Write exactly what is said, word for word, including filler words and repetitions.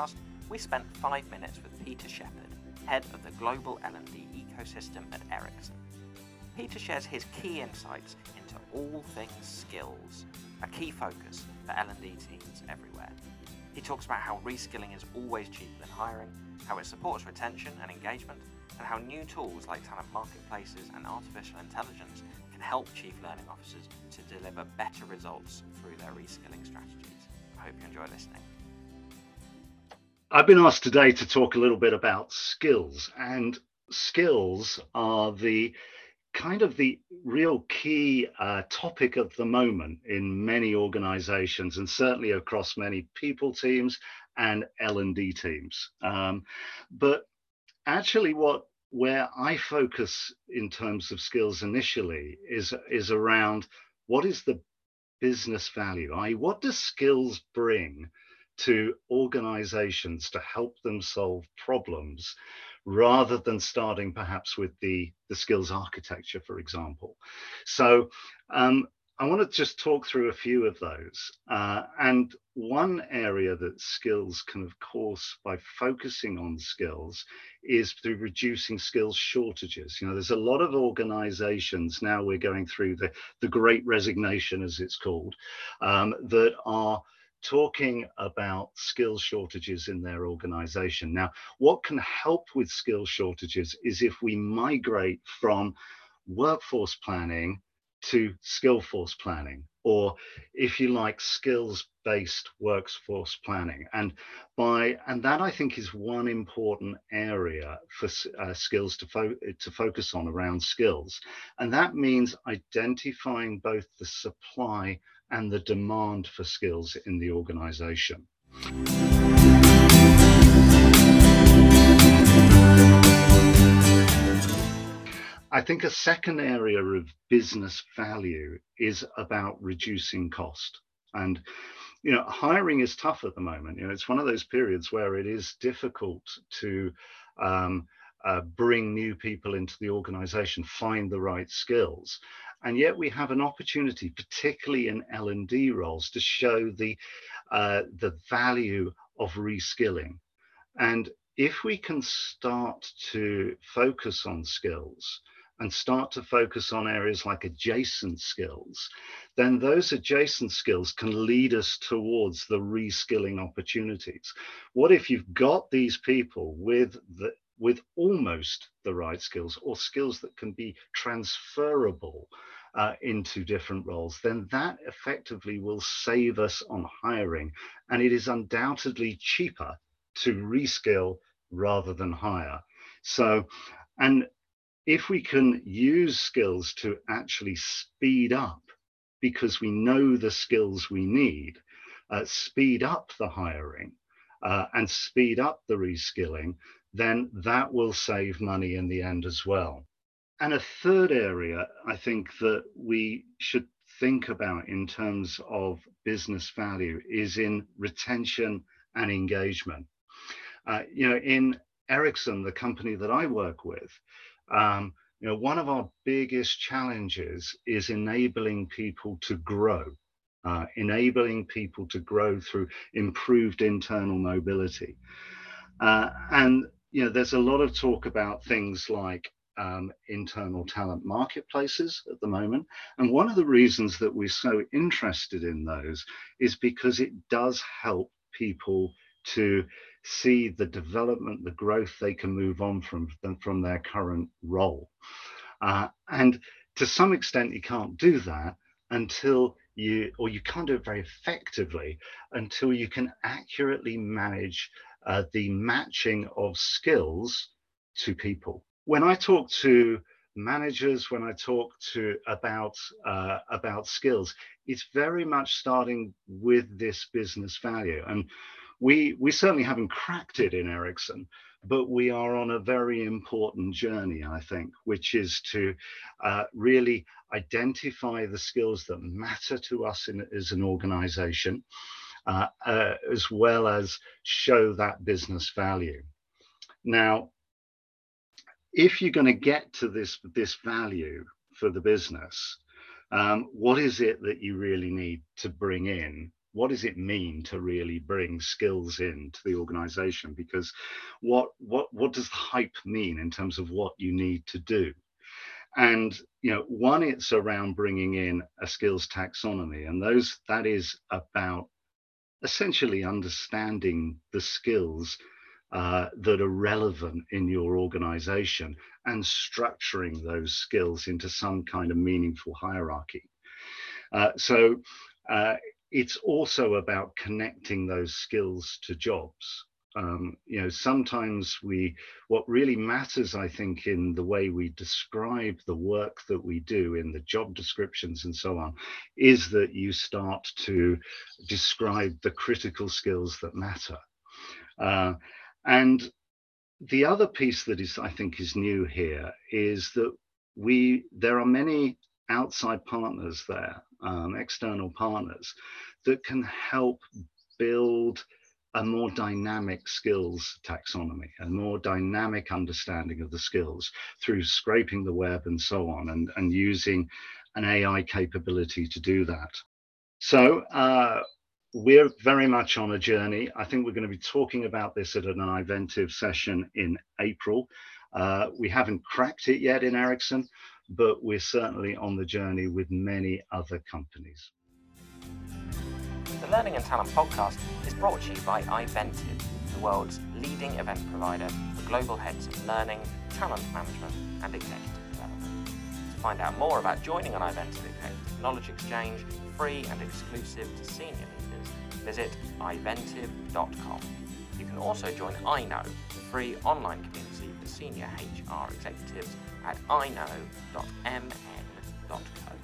podcast, we spent five minutes with Peter Sheppard, head of the global L and D ecosystem at Ericsson. Peter shares his key insights into all things skills, a key focus for L and D teams everywhere. He talks about how reskilling is always cheaper than hiring, how it supports retention and engagement, and how new tools like Talent Marketplaces and artificial intelligence can help Chief Learning Officers to deliver better results through their reskilling strategies. I hope you enjoy listening. I've been asked today to talk a little bit about skills, and skills are the kind of the real key uh, topic of the moment in many organizations, and certainly across many people teams and L and D teams. Um, but actually what where I focus in terms of skills initially is, is around what is the business value, that is what do skills bring to organizations to help them solve problems, rather than starting perhaps with the, the skills architecture, for example. So um, I want to just talk through a few of those. Uh, and one area that skills can, of course, by focusing on skills, is through reducing skills shortages. You know, there's a lot of organizations now, we're going through the, the Great Resignation, as it's called, um, that are talking about skill shortages in their organization. Now, what can help with skill shortages is if we migrate from workforce planning to skillforce planning, or if you like, skills-based workforce planning. And by and that I think is one important area for uh, skills to, fo to focus on around skills. And that means identifying both the supply and the demand for skills in the organization. I think a second area of business value is about reducing cost. And, you know, hiring is tough at the moment. You know, it's one of those periods where it is difficult to um, uh, bring new people into the organization, find the right skills. And yet we have an opportunity, particularly in L and D roles, to show the, uh, the value of reskilling. And if we can start to focus on skills and start to focus on areas like adjacent skills, then those adjacent skills can lead us towards the reskilling opportunities. What if you've got these people with the with almost the right skills, or skills that can be transferable uh, into different roles, then that effectively will save us on hiring. And it is undoubtedly cheaper to reskill rather than hire. So, and if we can use skills to actually speed up, because we know the skills we need, uh, speed up the hiring uh, and speed up the reskilling, then that will save money in the end as well. And a third area I think that we should think about in terms of business value is in retention and engagement. Uh, you know, in Ericsson, the company that I work with, um, you know, one of our biggest challenges is enabling people to grow, uh, enabling people to grow through improved internal mobility. Uh, and you know, there's a lot of talk about things like um, internal talent marketplaces at the moment. And one of the reasons that we're so interested in those is because it does help people to see the development, the growth they can move on from, from their current role. Uh, and to some extent, you can't do that until you, or you can't do it very effectively until you can accurately manage Uh, the matching of skills to people. When I talk to managers, when I talk to about uh, about skills, it's very much starting with this business value, and we we certainly haven't cracked it in Ericsson, but we are on a very important journey, I think, which is to uh, really identify the skills that matter to us in, as an organization. Uh, uh, as well as show that business value. Now, if you're going to get to this, this value for the business, um, what is it that you really need to bring in what does it mean to really bring skills into the organization? Because what, what, what does hype mean in terms of what you need to do? And, you know, one, it's around bringing in a skills taxonomy, and those that is about essentially understanding the skills uh, that are relevant in your organization and structuring those skills into some kind of meaningful hierarchy. Uh, so uh, it's also about connecting those skills to jobs. Um, you know, sometimes we, what really matters, I think, in the way we describe the work that we do in the job descriptions and so on, is that you start to describe the critical skills that matter. Uh, and the other piece that is, I think, is new here is that we, there are many outside partners there, um, external partners that can help build a more dynamic skills taxonomy, a more dynamic understanding of the skills through scraping the web and so on, and, and using an A I capability to do that. So uh, we're very much on a journey. I think we're going to be talking about this at an iVentiv session in April. Uh, we haven't cracked it yet in Ericsson, but we're certainly on the journey with many other companies. The Learning and Talent podcast is brought to you by iVentiv, the world's leading event provider for global heads of learning, talent management, and executive development. To find out more about joining an iVentiv Knowledge Exchange, free and exclusive to senior leaders, visit iventiv dot com. You can also join iKnow, the free online community for senior H R executives, at i know dot m n dot co.